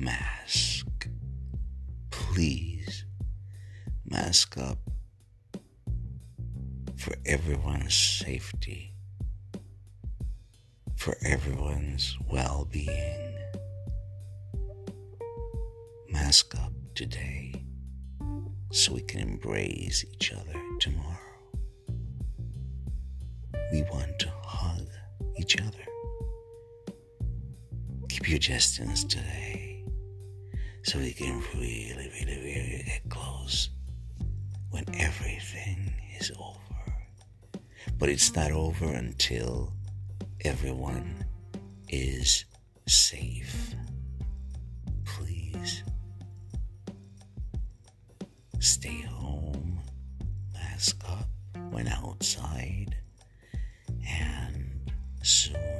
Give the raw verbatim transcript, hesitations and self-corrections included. mask. Please, mask up for everyone's safety, for everyone's well-being. Mask up today so we can embrace each other tomorrow. We want to hug each other. Keep your distance today so we can really, really, really get close when everything is over. But it's not over until everyone is safe. Please stay home, mask up when outside, and soon